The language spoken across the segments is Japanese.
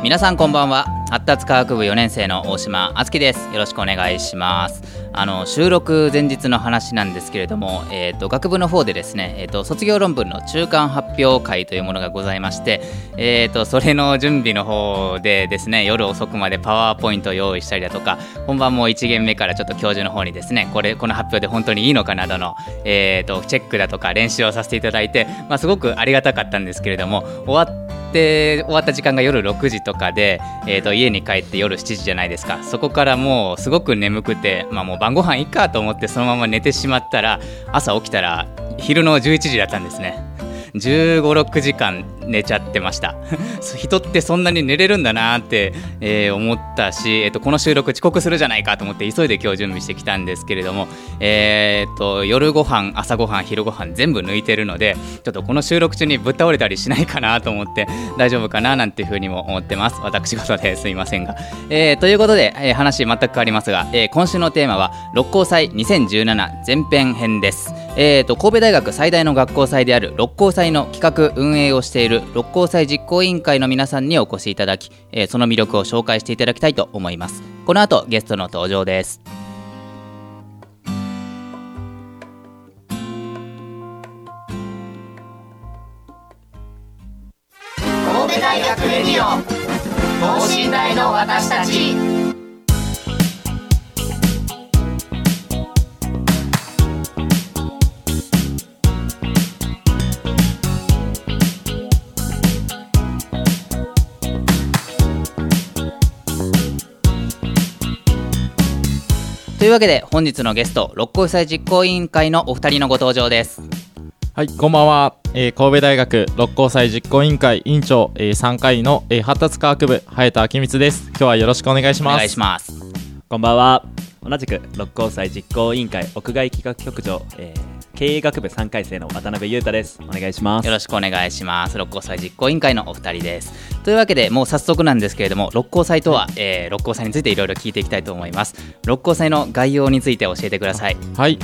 皆さんこんばんは。発達科学部4年生の大島敦樹です。よろしくお願いします。収録前日の話なんですけれども、学部の方でですね、卒業論文の中間発表会というものがございまして、それの準備の方でですね、夜遅くまでパワーポイントを用意したりだとか、本番も1限目からちょっと教授の方にですね、この発表で本当にいいのかなどの、チェックだとか練習をさせていただいて、すごくありがたかったんですけれども、終わった時間が夜6時とかで、家に帰って夜7時じゃないですか。そこからもうすごく眠くて、もう晩ご飯いいかと思ってそのまま寝てしまったら、朝起きたら昼の11時だったんですね。15、6時間寝ちゃってました人ってそんなに寝れるんだなって、思ったし、この収録遅刻するじゃないかと思って急いで今日準備してきたんですけれども、夜ご飯、朝ご飯、昼ご飯全部抜いてるので、ちょっとこの収録中にぶっ倒れたりしないかなと思って、大丈夫かななんていうふうにも思ってます。私事ですいませんが、ということで、話全く変わりますが、今週のテーマは六甲祭2017前編編です。神戸大学最大の学校祭である六甲祭の企画運営をしている六甲祭実行委員会の皆さんにお越しいただき、その魅力を紹介していただきたいと思います。この後ゲストの登場です。神戸大学レディオ等身大の私たち。というわけで本日のゲスト、六甲祭実行委員会のお二人のご登場です。はい、こんばんは。神戸大学六甲祭実行委員会委員長、3回の、発達科学部早田明光です。今日はよろしくお願いします。お願いします。こんばんは。同じく六甲祭実行委員会屋外企画局長、経営学部3回生の渡辺優太です。お願いします。よろしくお願いします。六甲祭実行委員会のお二人です。というわけで、もう早速なんですけれども、六甲祭とは、六甲祭についていろいろ聞いていきたいと思います。六甲祭の概要について教えてください。はい、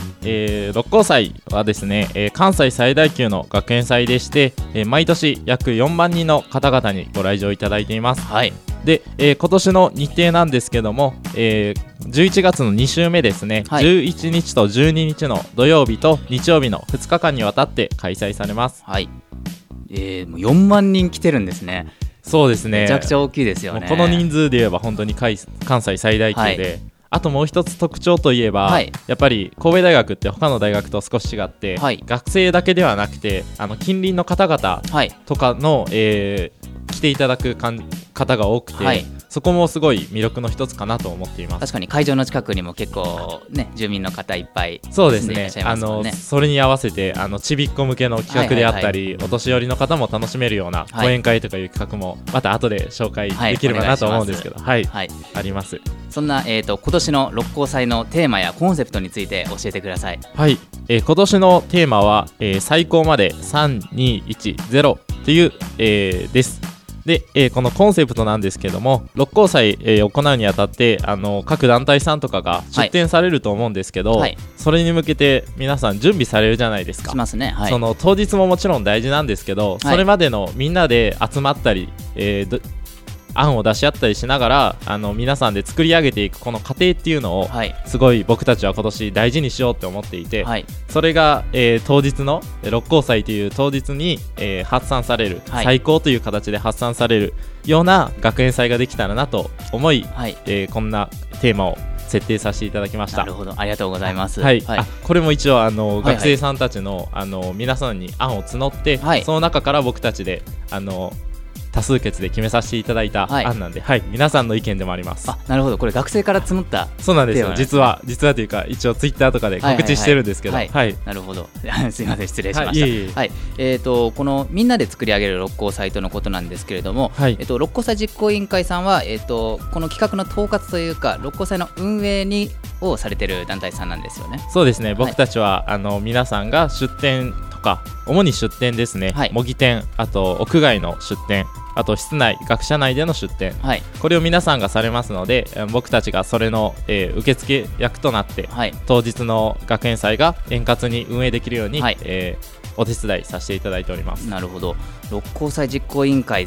六甲祭はですね、関西最大級の学園祭でして、毎年約4万人の方々にご来場いただいています。はい。で、今年の日程なんですけども、11月の2週目ですね、はい、11日と12日の土曜日と日曜日の2日間にわたって開催されます。はい、もう4万人来てるんですね。そうですね、めちゃくちゃ大きいですよね。この人数で言えば本当に関西最大級で、はい、あともう一つ特徴といえば、はい、やっぱり神戸大学って他の大学と少し違って、はい、学生だけではなくて近隣の方々とかの、はい、来ていただく方が多くて、はい、そこもすごい魅力の一つかなと思っています。確かに会場の近くにも結構、ね、住民の方いっぱい住んでいらっしゃいますもんね。そうですね、それに合わせてちびっこ向けの企画であったり、はいはいはい、お年寄りの方も楽しめるような講演会とかいう企画もまた後で紹介できればなと思うんですけど、はい、はい、あります。そんな、今年の六甲祭のテーマやコンセプトについて教えてください。はい、今年のテーマは、最高まで 3,2,1,0 という、です。で、このコンセプトなんですけども、六甲祭、行うにあたって各団体さんとかが出展されると思うんですけど、はいはい、それに向けて皆さん準備されるじゃないですか。しますね。はい、その当日ももちろん大事なんですけど、それまでのみんなで集まったり、案を出し合ったりしながら皆さんで作り上げていくこの過程っていうのを、はい、すごい僕たちは今年大事にしようって思っていて、はい、それが、当日の六甲祭という当日に、発散される、はい、最高という形で発散されるような学園祭ができたらなと思い、はい、こんなテーマを設定させていただきました。なるほど、ありがとうございます。はいはい、これも一応はいはい、学生さんたちの皆さんに案を募って、はい、その中から僕たちで多数決で決めさせていただいた案なんで、はいはい、皆さんの意見でもあります。あ、なるほど。これ学生から募った。そうなんですよ。実はというか一応ツイッターとかで告知してるんですけど、はいはいはいはい、なるほどすいません失礼しました。このみんなで作り上げる六甲祭とのことなんですけれども、はい六甲祭実行委員会さんは、この企画の統括というか六甲祭の運営にをされてる団体さんなんですよね。そうですね、はい、僕たちは皆さんが出店とか主に出店ですね、はい、模擬店、あと屋外の出店、あと室内学舎内での出店、はい、これを皆さんがされますので僕たちがそれの、受付役となって、はい、当日の学園祭が円滑に運営できるように、はい、お手伝いさせていただいております。なるほど。六甲祭実行委員会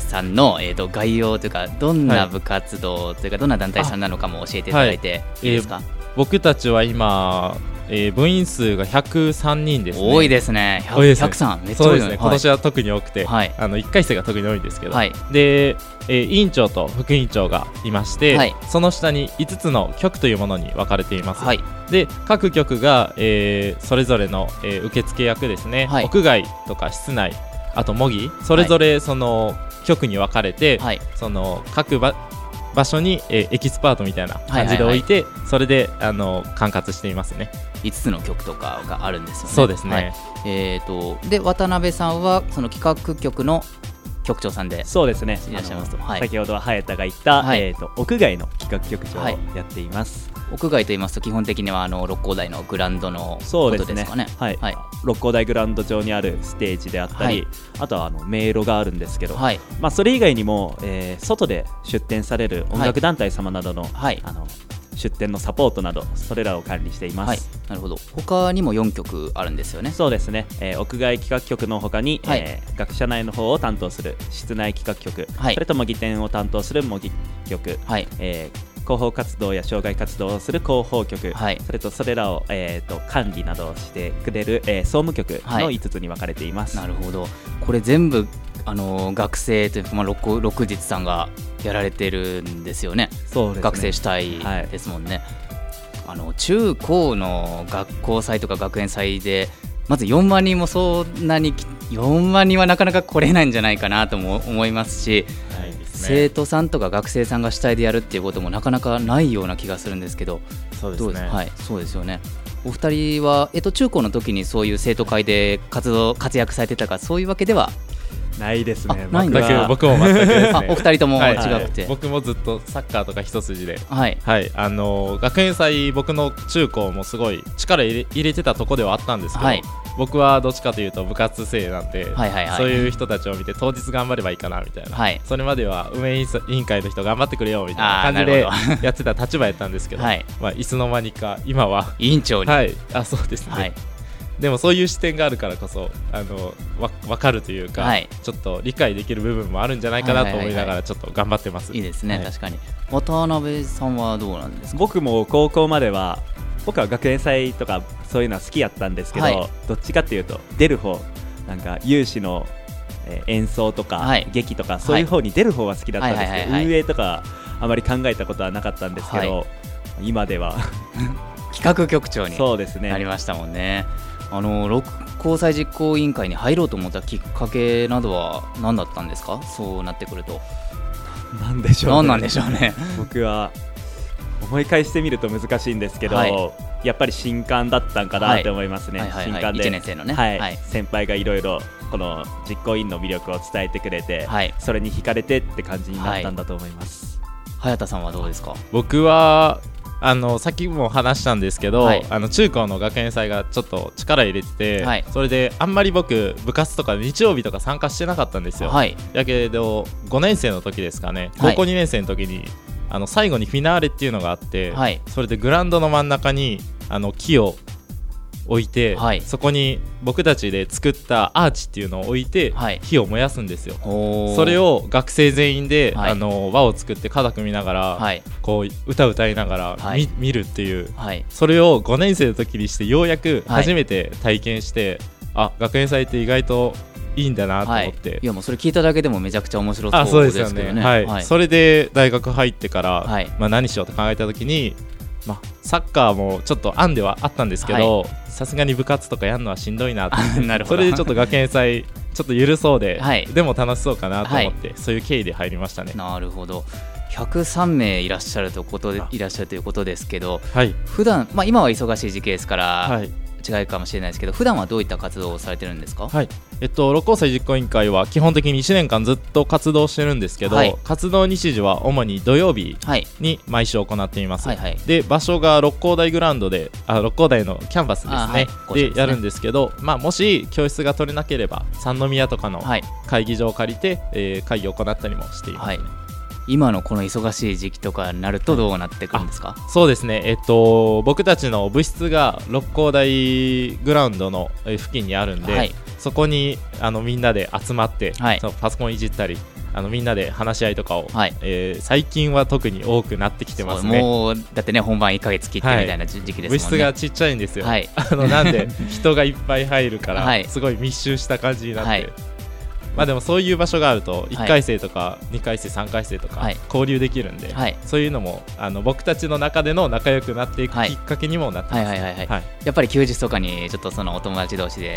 さんの、概要というかどんな部活動というか、はい、どんな団体さんなのかも教えていただいていいですか。はい僕たちは今部員数が103人ですね。多いですね。103めっちゃ多いですね、はい、今年は特に多くて、はい、1回生が特に多いんですけど、はい、で、委員長と副委員長がいまして、はい、その下に5つの局というものに分かれています、はい、で各局が、それぞれの、受付役ですね、はい、屋外とか室内あと模擬それぞれその局に分かれて、はい、その各場所に、エキスパートみたいな感じで置いて、はいはいはい、それで管轄していますね。5つの局とかがあるんですよね。そうですね、はいで渡辺さんはその企画局の局長さんでそうですねいらっしゃいますと、はい、先ほど早田が言った、はい屋外の企画局長をやっています、はい、屋外と言いますと基本的には六甲台のグラウンドのことですかね。はいはい、六甲台グラウンド上にあるステージであったり、はい、あとは迷路があるんですけど、はいまあ、それ以外にも、外で出展される音楽団体様などの、はい、出展のサポートなどそれらを管理しています、はい、なるほど。他にも4局あるんですよね。そうですね、屋外企画局の他に、はい学舎内の方を担当する室内企画局、はい、それと模擬店を担当する模擬局、はい広報活動や障害活動をする広報局、はい、それとそれらを、管理などをしてくれる、総務局の5つに分かれています、はい、なるほど。これ全部学生というか、まあ、六日さんがやられてるんですよね。そうですね、学生主体ですもんね、はい、中高の学校祭とか学園祭でまず4万人もそんなに4万人はなかなか来れないんじゃないかなとも思いますし、はいですね、生徒さんとか学生さんが主体でやるっていうこともなかなかないような気がするんですけど。そうですね、はい、そうですよね。お二人は、中高の時にそういう生徒会で活躍されてたかそういうわけではないですね。僕も全くですねあお二人とも違くて、はいはい、僕もずっとサッカーとか一筋で、はいはい、学園祭僕の中高もすごい力入れてたとこではあったんですけど、はい、僕はどっちかというと部活生なんで、はいはいはい、そういう人たちを見て当日頑張ればいいかなみたいな、はい、それまでは運営委員会の人頑張ってくれよみたいな感じでやってた立場やったんですけど、はいまあ、いつの間にか今は委員長に、はい、あそうですね、はいでもそういう視点があるからこそ分かるというか、はい、ちょっと理解できる部分もあるんじゃないかなと思いながらちょっと頑張ってます、はいはいはいはい、いいですね、はい、確かに。渡辺さんはどうなんですか。僕も高校までは僕は学園祭とかそういうのは好きやったんですけど、はい、どっちかっていうと出る方なんか有志の演奏とか、はい、劇とかそういう方に出る方は好きだったんですけど運営とかあまり考えたことはなかったんですけど、はい、今では企画局長になりましたもんね。六甲祭実行委員会に入ろうと思ったきっかけなどは何だったんですか。そうなってくると何でしょうね。何なんでしょうね僕は思い返してみると難しいんですけど、はい、やっぱり新刊だったんかなって思いますね、はいはいはいはい、新刊で1年生のね、はいはい、先輩がいろいろこの実行委員の魅力を伝えてくれて、はい、それに惹かれてって感じになったんだと思います、はい、早田さんはどうですか。僕はさっきも話したんですけど、はい、中高の学園祭がちょっと力入れてて、はい、それであんまり僕部活とか日曜日とか参加してなかったんですよ、はい、やけど5年生の時ですかね高校2年生の時に、はい、最後にフィナーレっていうのがあって、はい、それでグラウンドの真ん中に木を置いて、はい、そこに僕たちで作ったアーチっていうのを置いて、はい、火を燃やすんですよ。それを学生全員で、はい、輪を作って肩組みながら、はい、こう歌歌いながら、はい、見るっていう、はい、それを5年生の時にしてようやく初めて体験して、はい、あ学園祭って意外といいんだなと思って、はい、いやもうそれ聞いただけでもめちゃくちゃ面白そうですけどね、はいはい、それで大学入ってから、はいまあ、何しようと考えた時にまあ、サッカーもちょっと案ではあったんですけどさすがに部活とかやるのはしんどいなってなるほどそれでちょっと学園祭ちょっと緩そうで、はい、でも楽しそうかなと思って、はい、そういう経緯で入りましたね。なるほど。103名いらっしゃるということですけど、はい、普段、まあ、今は忙しい時期ですから、はい、違いかもしれないですけど、普段はどういった活動をされてるんですか？はい、六甲祭実行委員会は基本的に1年間ずっと活動してるんですけど、はい、活動日時は主に土曜日に毎週行っています、はいはいはい、で場所が六甲台グラウンドで、あ、六甲台のキャンパスですね、はい、でやるんですけど、まあ、もし教室が取れなければ三宮とかの会議場を借りて、会議を行ったりもしています、ね。はい、今のこの忙しい時期とかになるとどうなってくるんですか？そうですね、僕たちの部室が六甲台グラウンドの付近にあるんで、はい、そこにみんなで集まって、はい、そのパソコンいじったりみんなで話し合いとかを、はい、最近は特に多くなってきてますね。もうだってね、本番1ヶ月切ってみたいな時期ですもんね、はい、部室がちっちゃいんですよ、はい、なんで人がいっぱい入るから、はい、すごい密集した感じになって、はい、まあ、でもそういう場所があると1回生とか2回生3回生とか交流できるんで、はい、そういうのも僕たちの中での仲良くなっていくきっかけにもなってます、ね。はいはいはいはい、やっぱり休日とかにちょっとそのお友達同士で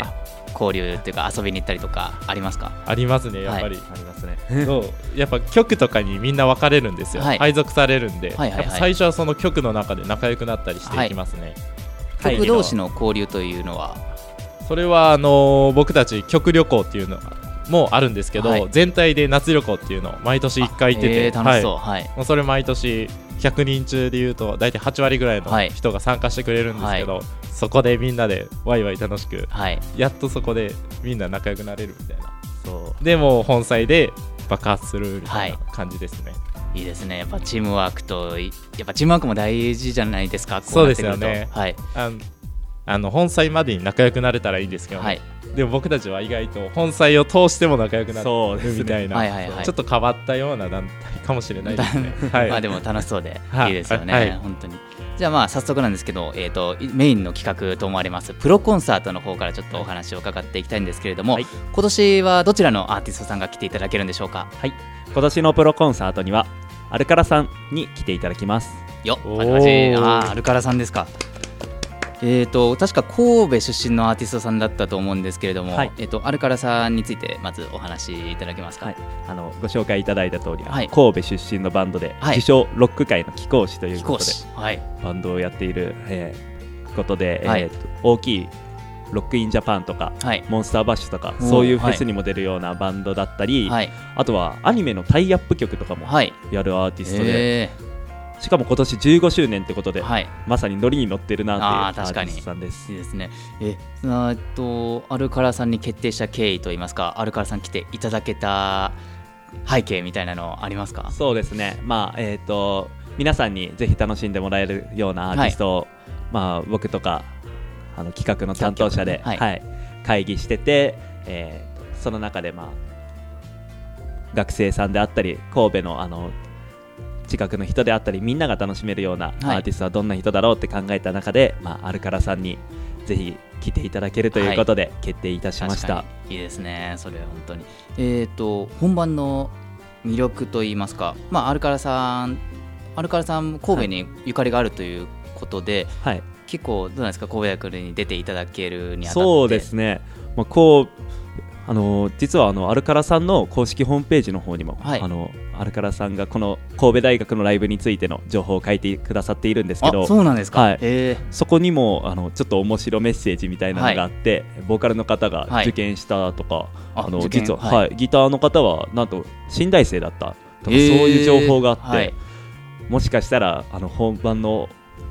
交流っていうか遊びに行ったりとかありますか？ありますね、やっぱり、はい、ありますね。そうやっぱ局とかにみんな分かれるんですよ、はい、配属されるんで、はいはいはい、やっぱ最初はその局の中で仲良くなったりしていきますね、はい、局同士の交流というのは、それは僕たち局旅行っていうのがもあるんですけど、はい、全体で夏旅行っていうのを毎年1回行ってて、楽しそう、はいはい、もうそれ毎年100人中でいうと大体8割ぐらいの人が参加してくれるんですけど、はい、そこでみんなでワイワイ楽しく、はい、やっとそこでみんな仲良くなれるみたいな、そうでもう本祭で爆発するみたいな感じですね、はい、いいですね。やっぱチームワークと、やっぱチームワークも大事じゃないですか。そうですよね、はい、本祭までに仲良くなれたらいいんですけど、ね、はい、でも僕たちは意外と本祭を通しても仲良くなるみたいな、ね、はいはいはい、ちょっと変わったような団体かもしれないですね、はい、まあでも楽しそうでいいですよね、はい、本当に。じゃあまあ早速なんですけど、メインの企画と思われますプロコンサートの方からちょっとお話を伺っていきたいんですけれども、はい、今年はどちらのアーティストさんが来ていただけるんでしょうか？はい、今年のプロコンサートにはアルカラさんに来ていただきますよ。アルカラさんですか。確か神戸出身のアーティストさんだったと思うんですけれども、はい、アルカラさんについてまずお話しいただけますか？はい、ご紹介いただいた通り、はい、神戸出身のバンドで、はい、自称ロック界の貴公子ということで、はい、バンドをやっている、ことで、はい、大きいロックインジャパンとか、はい、モンスターバッシュとかそういうフェスにも出るようなバンドだったり、はい、あとはアニメのタイアップ曲とかもやるアーティストで、はい、しかも今年15周年ってことで、はい、まさにノリに乗ってるなっていうアーティストさんです。いいですね。アルカラさんに決定した経緯といいますか、アルカラさん来ていただけた背景みたいなのありますか？そうですね、まあ皆さんにぜひ楽しんでもらえるようなアーティストを、はい、まあ、僕とか企画の担当者で、はいはい、会議してて、その中で、まあ、学生さんであったり神戸の近くの人であったりみんなが楽しめるようなアーティストはどんな人だろうって考えた中で、はい、まあ、アルカラさんにぜひ来ていただけるということで決定いたしました、はい、いいですね、それは本当に。本番の魅力といいますか、まあ、アルカラさん神戸にゆかりがあるということで、はいはい、結構どうなんですか、神戸大学に出ていただけるにあたって。そうですね、まあ、実はアルカラさんの公式ホームページの方にも、はい、アルカラさんがこの神戸大学のライブについての情報を書いてくださっているんですけど。あ、そうなんですか、はい、そこにもちょっと面白メッセージみたいなのがあって、はい、ボーカルの方が受験したとか、はい、実は、はいはい、ギターの方はなんと新大生だったとか、そういう情報があって、はい、もしかしたら本番の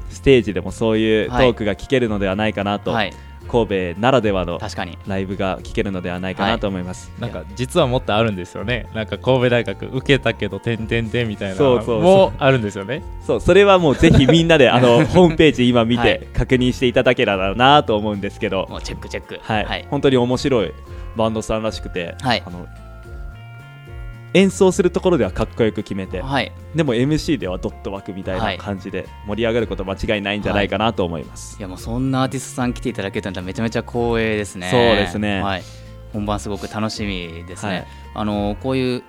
ステージでもそういうトークが聞けるのではないかなと、はいはい、神戸ならではのライブが聴けるのではないかなと思います、はい、なんか実はもっとあるんですよね。なんか神戸大学受けたけどみたいなのもあるんですよね。そう、それはもうぜひみんなでホームページ今見て確認していただけたらなと思うんですけど、はい、もうチェックチェック、はいはい、本当に面白いバンドさんらしくて、はい、演奏するところではかっこよく決めて、はい、でも MC ではドット枠みたいな感じで盛り上がること間違いないんじゃないかなと思います、はい、いやもうそんなアーティストさん来ていただけたらめちゃめちゃ光栄ですね。そうですね、はい、本番すごく楽しみですね、はい、こういう、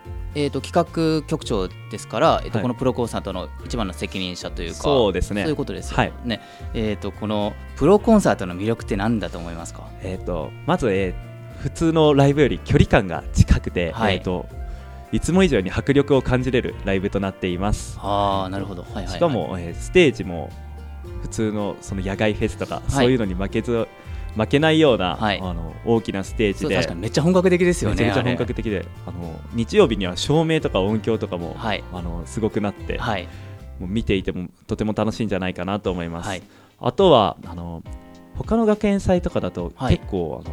企画局長ですから、はい、このプロコンサートの一番の責任者というか、そうですね、そういうことですよね、はい、このプロコンサートの魅力って何だと思いますか？まず、普通のライブより距離感が近くて、はい、いつも以上に迫力を感じれるライブとなっています。あ、なるほど、はいはいはい、しかも、ステージも普通 その野外フェスとか、はい、そういうのに負けないような、はい、大きなステージで、確かにめっちゃ本格的ですよね。めちゃ本格的で、日曜日には照明とか音響とかも、はい、すごくなって、はい、もう見ていてもとても楽しいんじゃないかなと思います、はい、あとは他の学園祭とかだと、はい、結構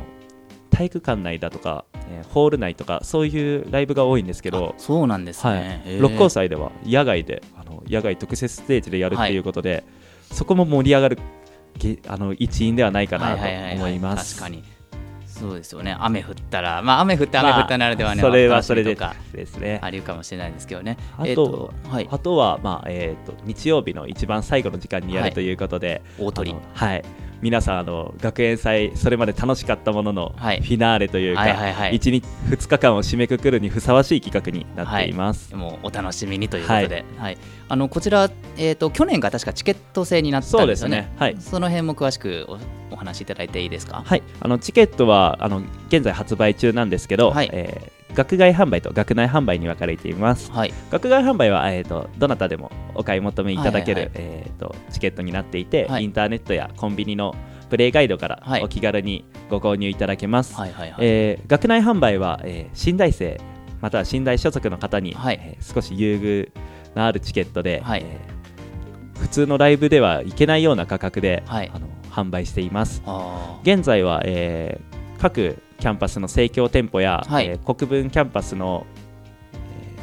体育館内だとか、ホール内とかそういうライブが多いんですけど、そうなんですね、はい、六甲祭では野外で野外特設ステージでやるっていうことで、はい、そこも盛り上がる一因ではないかなと思います。確かにそうですよね。雨降ったら、まあ、雨降ったならではね、まあ、それはそれでですね、ありかもしれないですけどね。はい、あとは、まあ日曜日の一番最後の時間にやるということで、はい、大鳥はい、皆さん学園祭それまで楽しかったものの、はい、フィナーレというか、はいはいはい、1日2日間を締めくくるにふさわしい企画になっています、はい、もうお楽しみにということで、はいはい、こちら、去年が確かチケット制になったんですよね。 そうですね、はい、その辺も詳しくお話しいただいていいですか。はい、チケットは現在発売中なんですけど、はい、学外販売と学内販売に分かれています、はい、学外販売は、どなたでもお買い求めいただける、はいはいはい、チケットになっていて、はい、インターネットやコンビニのプレイガイドからお気軽にご購入いただけます、はいはいはいはい、学内販売は、新大生または新大所属の方に、はい、少し優遇のあるチケットで、はい、普通のライブでは行けないような価格で、はい、販売しています。あ、現在は、各キャンパスの生協店舗や、はい、国分キャンパスの、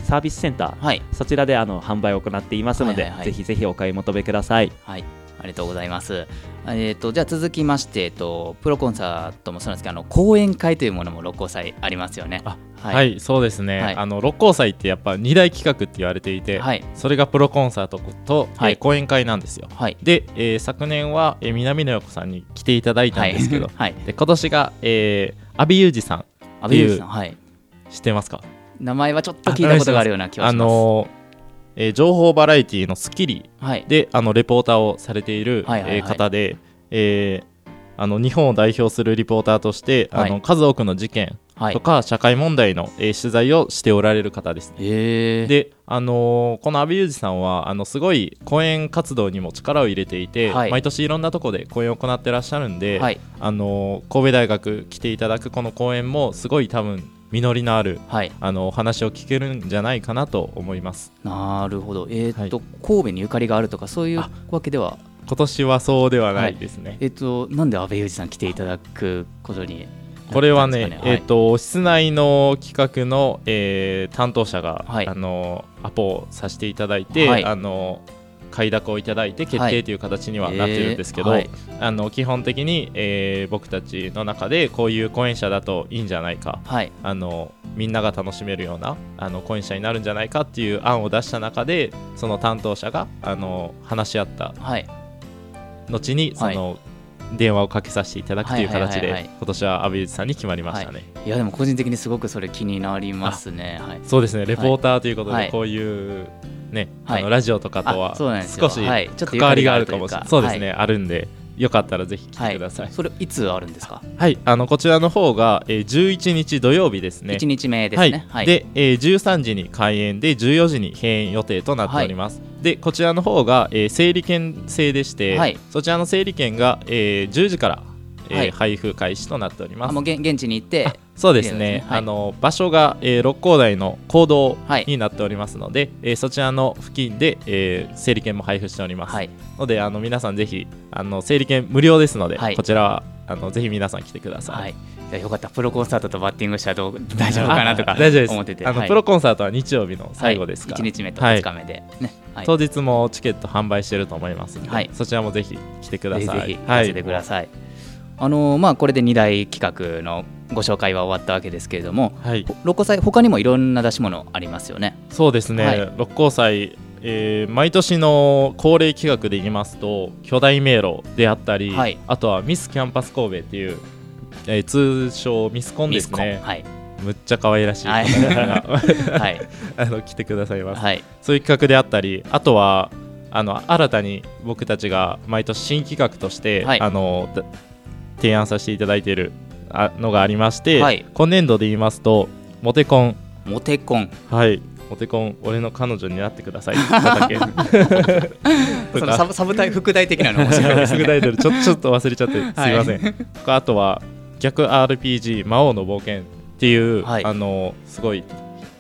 サービスセンター、はい、そちらで販売を行っていますので、はいはいはい、ぜひぜひお買い求めください、はい、ありがとうございます、じゃあ続きまして、プロコンサートもそうなんですけど講演会というものも六甲祭ありますよね。あ、はい、はい、そうですね、はい、六甲祭ってやっぱ2大企画って言われていて、はい、それがプロコンサートと、はい、講演会なんですよ、はい、で、昨年は、南野陽子さんに来ていただいたんですけど、はいはい、で今年が、阿部裕二さんっていう、はい、知ってますか。名前はちょっと聞いたことがあるような気がします。情報バラエティのスッキリで、はい、レポーターをされている、はいはいはい、方で、日本を代表するリポーターとして、はい、数多くの事件とか、はい、社会問題の、取材をしておられる方ですね。で、この阿部裕二さんはすごい講演活動にも力を入れていて、はい、毎年いろんなとこで講演を行ってらっしゃるんで、はい、神戸大学来ていただくこの講演もすごい多分実りのある、はい、お話を聞けるんじゃないかなと思います。なるほど、はい、神戸にゆかりがあるとかそういうわけでは今年はそうではないですね、はい、なんで阿部裕二さん来ていただくことに、これはね、室内の企画の、担当者が、はい、アポをさせていただいて、はい、快諾をいただいて決定という形にはなっているんですけど、はい、基本的に、僕たちの中でこういう講演者だといいんじゃないか、はい、みんなが楽しめるような講演者になるんじゃないかっていう案を出した中で、その担当者が話し合った、はい、後にその、はい、電話をかけさせていただくという形で、はいはいはいはい、今年は阿部裕二さんに決まりましたね、はい、いやでも個人的にすごくそれ気になりますね、はい、そうですね、レポーターということで、はい、こういう、ね、はい、ラジオとかとは少し関わりがあるかもしれない、そうですね、はい、あるんでよかったらぜひ来てください、はい、それいつあるんですか。はい、こちらの方が、11日土曜日ですね。1日目ですね、はい、で、13時に開演で14時に閉園予定となっております、はい、でこちらの方が、整理券制でして、はい、そちらの整理券が、10時から、はい、配布開始となっております。もう現地に行って、そうですね、はい、場所が、六甲台の講堂になっておりますので、はい、そちらの付近で、整理券も配布しております、はい、ので皆さんぜひ整理券無料ですので、はい、こちらはぜひ皆さん来てください、はい、いやよかった。プロコンサートとバッティングしたら大丈夫かなとか大丈夫です思ってて、はい、プロコンサートは日曜日の最後ですから、はい、1日目と2日目で、ね、はい、当日もチケット販売してると思いますので、はい、そちらもぜひ来てください。ぜひ来てください、はい、まあ、これで2大企画のご紹介は終わったわけですけれども、はい、六甲祭他にもいろんな出し物ありますよね。そうですね、はい、六甲祭、毎年の恒例企画で言いますと巨大迷路であったり、はい、あとはミスキャンパス神戸っていう、通称ミスコンですね、はい、むっちゃ可愛らしい、はいはい、来てくださいます、はい、そういう企画であったり、あとは新たに僕たちが毎年新企画として、はい、提案させていただいているのがありまして、はい、今年度で言いますとモテコン、モテコン、はい、モテコン、俺の彼女になってくださいだけそのサブタイ副題的なの面白いですね副題でちょっと忘れちゃってすいません、はい、あとは逆 RPG 魔王の冒険っていう、はい、すごい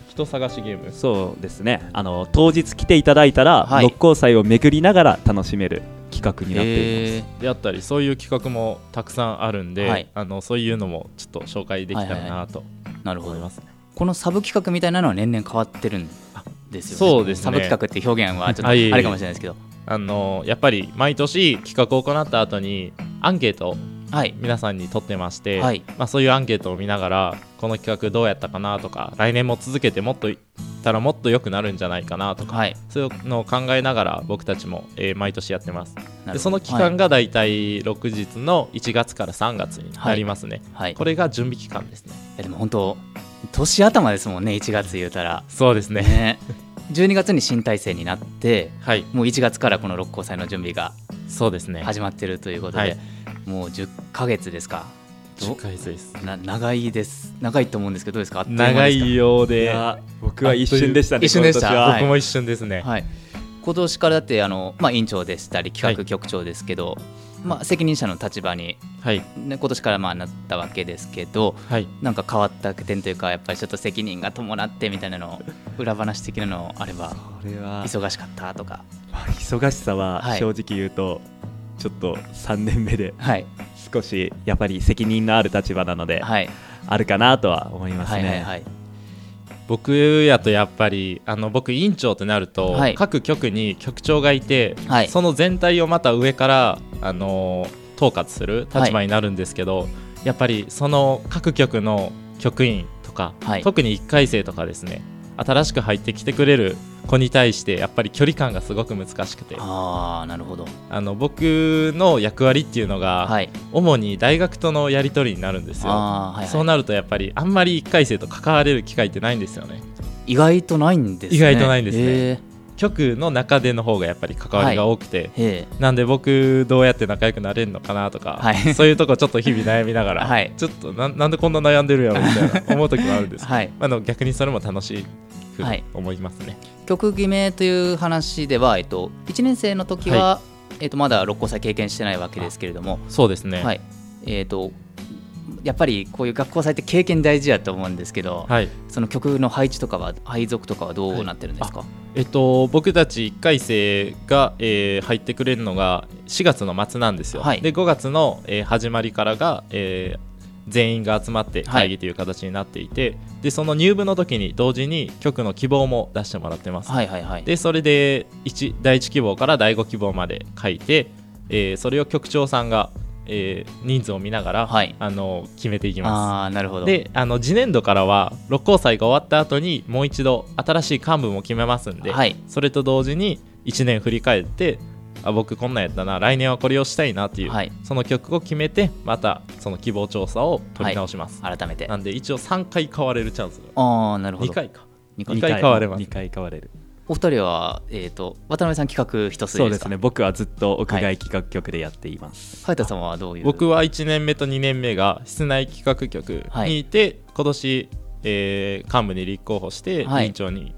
人探しゲーム。そうですね、当日来ていただいたら、はい、六甲祭を巡りながら楽しめる企画になっています。であったりそういう企画もたくさんあるんで、はい、そういうのもちょっと紹介できたらなと思います、ね。このサブ企画みたいなのは年々変わってるんですよね。そうですね、サブ企画って表現はちょっとあれかもしれないですけどやっぱり毎年企画を行った後にアンケートを皆さんに取ってまして、はい、そういうアンケートを見ながらこの企画どうやったかなとか来年も続けてもっといったらもっと良くなるんじゃないかなとか、はい、そういうのを考えながら僕たちも、毎年やってます。でその期間がだいたい6日の1月から3月になりますね、はいはい、これが準備期間ですね。でも本当年頭ですもんね、1月言うたら。そうですね、12月に新体制になって、はい、もう1月からこの六甲祭の準備が始まってるということ で、はい、もう10ヶ月ですか。10ヶ月です長いと思うんですけどどうですか。長いようで僕は一瞬でしたね。一瞬でした、はい、僕も一瞬ですね、はい、今年からだって委員長でしたり企画局長ですけど、はい、責任者の立場に、はい、今年からなったわけですけど、はい、なんか変わった点というかやっぱりちょっと責任が伴ってみたいなの裏話的なのあれば忙しかったとか、忙しさは正直言うと、はい、ちょっと3年目で、はい、少しやっぱり責任のある立場なので、はい、あるかなとは思いますね、はいはいはい。僕やとやっぱり僕委員長となると、はい、各局に局長がいて、はい、その全体をまた上から統括する立場になるんですけど、はい、やっぱりその各局の局員とか、はい、特に1回生とかですね、新しく入ってきてくれる子に対してやっぱり距離感がすごく難しくて、あー、なるほど。僕の役割っていうのが、はい、主に大学とのやり取りになるんですよ、はいはい、そうなるとやっぱりあんまり1回生と関われる機会ってないんですよね。意外とないんですね。意外とないんですね。局の中での方がやっぱり関わりが多くて、はい、なんで僕どうやって仲良くなれるのかなとか、はい、そういうとこちょっと日々悩みながら、はい、ちょっと なんでこんな悩んでるやろみたいな思う時もあるんです、はい、逆にそれも楽しく思いますね、はい。局決めという話では、1年生の時は、はい、まだ六甲祭経験してないわけですけれども、そうですね、はい、やっぱりこういう学校祭って経験大事やと思うんですけど、はい、その局の配置とかは配属とかはどうなってるんですか。はい、僕たち1回生が、入ってくれるのが4月の末なんですよ、はい、で5月の、始まりからが、全員が集まって会議という形になっていて、はい、でその入部の時に同時に局の希望も出してもらってます、はいはいはい、でそれで第1希望から第5希望まで書いて、それを局長さんが人数を見ながら、はい、決めていきます。あ、なるほど。で次年度からは六甲祭が終わった後にもう一度新しい幹部も決めますんで、はい、それと同時に1年振り返って、僕こんなんやったな、来年はこれをしたいなっていう、はい、その曲を決めてまたその希望調査を取り直します、はい、改めて。なんで一応3回変われるチャンスが。あ、なるほど。2回変われます。2回変われる。お二人は、渡辺さん企画一つですか。そうですね、僕はずっと屋外企画局でやっています。はい、早田さんはどういう。僕は1年目と2年目が室内企画局にいて、はい、今年、幹部に立候補して委員長に、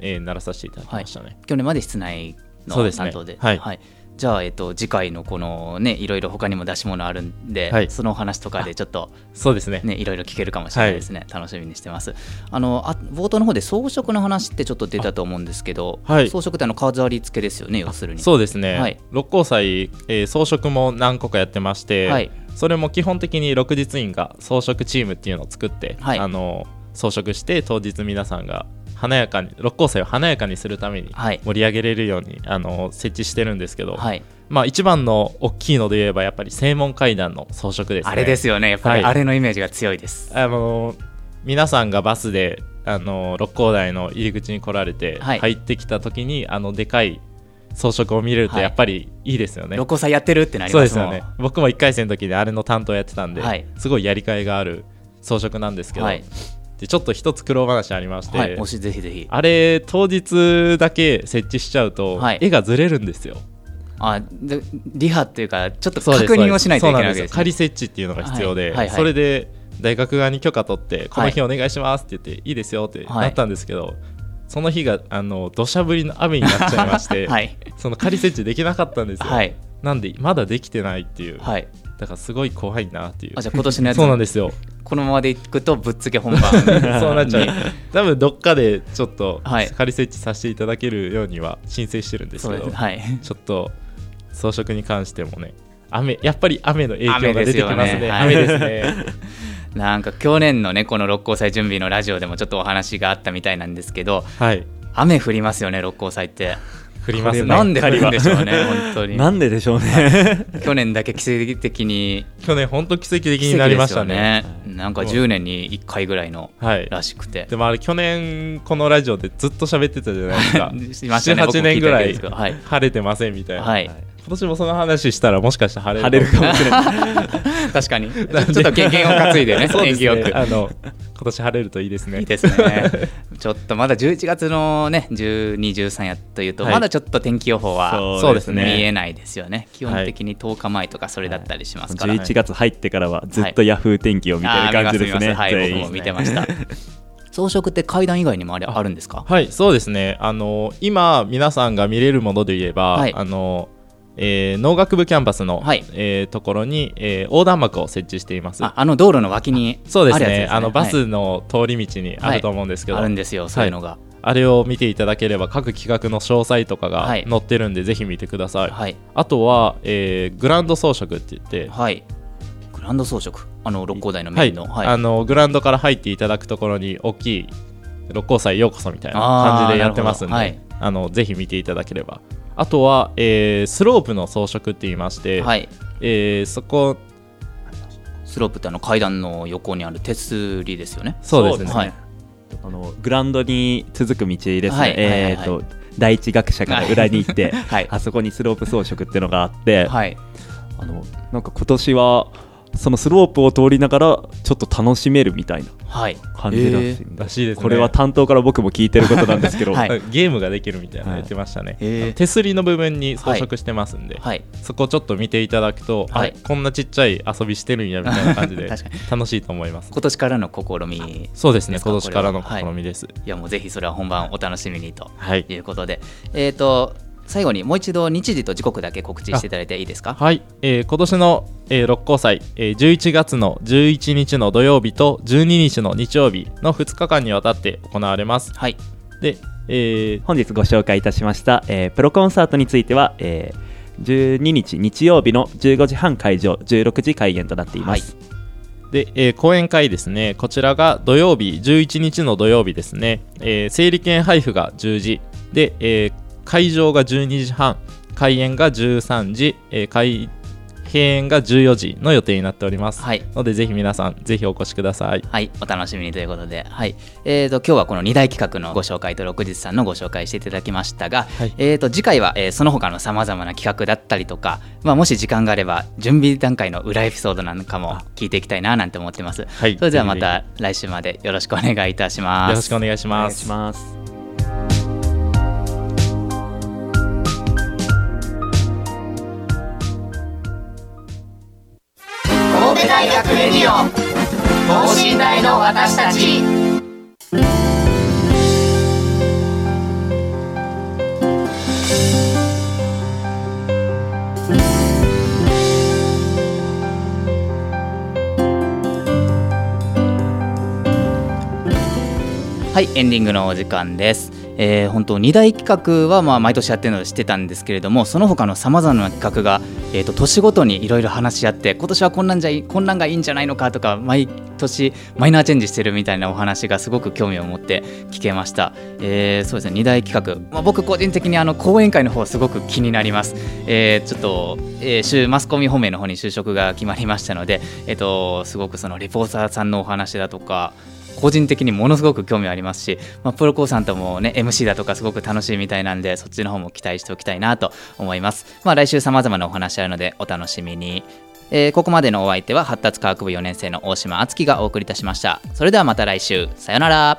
ならさせていただきましたね、はい、去年まで室内の担当 で、はいはい、じゃあ、次回のこのね、いろいろ他にも出し物あるんで、はい、そのお話とかでちょっと、ね、そうですね、いろいろ聞けるかもしれないですね、はい、楽しみにしてます。冒頭の方で装飾の話ってちょっと出たと思うんですけど、はい、装飾って飾り付けですよね、要するに。そうですね、はい、六甲祭、装飾も何個かやってまして、はい、それも基本的に六日院が装飾チームっていうのを作って、はい、装飾して当日皆さんが華やかに六甲祭を華やかにするために盛り上げれるように、はい、設置してるんですけど、はい、一番の大きいので言えばやっぱり正門階段の装飾ですね。あれですよね、やっぱり、はい、あれのイメージが強いです。皆さんがバスで六甲台の入り口に来られて入ってきた時に、はい、でかい装飾を見れるとやっぱりいいですよね、はい、六甲祭やってるってなりますもん。そうですよね、僕も1回生の時であれの担当やってたんで、はい、すごいやりがいがある装飾なんですけど、はい、でちょっと一つ苦労話ありまして、はい、もしぜひぜひ。あれ当日だけ設置しちゃうと、はい、絵がずれるんですよ。あリハっていうかちょっと確認をしないといけないわけですね。仮設置っていうのが必要で、はいはいはい、それで大学側に許可取ってこの日お願いしますって言って、はい、いいですよってなったんですけど、はい、その日が土砂降りの雨になっちゃいまして、はい、その仮設置できなかったんですよ、はい、なんでまだできてないっていう、はい、だからすごい怖いなっていう。あ、じゃあ今年のやつそうなんですよ。このままでいくとぶっつけ本番そうなっちゃう多分どっかでちょっと仮設置させていただけるようには申請してるんですけど、はい、ちょっと装飾に関してもね、やっぱり雨の影響が出てきますね。雨ですよね、はい、雨ですねなんか去年のねこの六甲祭準備のラジオでもちょっとお話があったみたいなんですけど、はい、雨降りますよね。六甲祭って降りますね。なんで降るんでしょうね本当になんででしょうね去年だけ奇跡的に、去年本当奇跡的になりました ね。なんか10年に1回ぐらいのらしくて、はい、でもあれ去年このラジオでずっと喋ってたじゃないですか7、8年ぐらい晴れてませんみたいな、はいはい、今年もその話したらもしかしたら晴れるかもしれない確かにちょっと経験を担いでね演技よく今年晴れるといいですね。いいですねちょっとまだ11月のね12、13やというと、はい、まだちょっと天気予報はそうですね見えないですよね。基本的に10日前とかそれだったりしますから、はいはい、11月入ってからはずっとヤフー天気を見てる感じですね。はい、はい、僕も見てました装飾って階段以外にもあるんですか？はい、そうですね。今皆さんが見れるもので言えば、はい、農学部キャンパスの、はいところに、横断幕を設置しています。道路の脇にそうですね、あるやつですね。バスの通り道にあると思うんですけど、はい、あるんですよそういうのが、はい、あれを見ていただければ各企画の詳細とかが載ってるんで、はい、ぜひ見てください、はい、あとは、グランド装飾って言って、はい、グランド装飾六甲台のメインの、はいはい、グランドから入っていただくところに大きい六甲祭ようこそみたいな感じでやってますんで、はい、ぜひ見ていただければ。あとは、スロープの装飾って言いまして、はいそこスロープって階段の横にある手すりですよね。そうですね、はい、グラウンドに続く道ですね、はいはい、第一学舎から裏に行って、はい、あそこにスロープ装飾っていうのがあって、はい、なんか今年はそのスロープを通りながらちょっと楽しめるみたいな感じだらしいですね。これは担当から僕も聞いてることなんですけど、はい、ゲームができるみたいなの言ってましたね、手すりの部分に装飾してますんで、はい、そこちょっと見ていただくと、はい、こんなちっちゃい遊びしてるんやみたいな感じで楽しいと思います今年からの試み。そうですね、今年からの試みです、はい、いやもうぜひそれは本番お楽しみにということで、はい、最後にもう一度日時と時刻だけ告知していただいていいですか？はい、今年の、六甲祭、11月の11日の土曜日と12日の日曜日の2日間にわたって行われます、はいで本日ご紹介いたしました、プロコンサートについては、12日日曜日の15時半会場16時開演となっています、はいで講演会ですね。こちらが土曜日11日の土曜日ですね、整理券配布が10時で、会場が12時半、開演が13時、閉園が14時の予定になっております、はい、のでぜひ皆さんぜひお越しください、はい、お楽しみにということで、はい今日はこの2大企画のご紹介と六日さんのご紹介していただきましたが、はい次回は、その他のさまざまな企画だったりとか、まあ、もし時間があれば準備段階の裏エピソードなんかも聞いていきたいななんて思ってます、はい、それではまた来週までよろしくお願いいたします。よろしくお願いします。お願いします。大学レディオ等身大の私たち。はいエンディングのお時間です。本当2大企画はまあ毎年やってるので知ってたんですけれども、その他のさまざまな企画が、年ごとにいろいろ話し合って、今年はこんなんがいいんじゃないのかとか毎年マイナーチェンジしてるみたいなお話がすごく興味を持って聞けました、そうですね2大企画、まあ、僕個人的に講演会の方すごく気になります、ちょっと、マスコミ方面の方に就職が決まりましたので、すごくそのリポーターさんのお話だとか個人的にものすごく興味ありますし、まあ、プロコーさんともね MC だとかすごく楽しいみたいなんで、そっちの方も期待しておきたいなと思います、まあ、来週様々なお話あるのでお楽しみに、ここまでのお相手は発達科学部4年生の大島敦貴がお送りいたしました。それではまた来週、さよなら。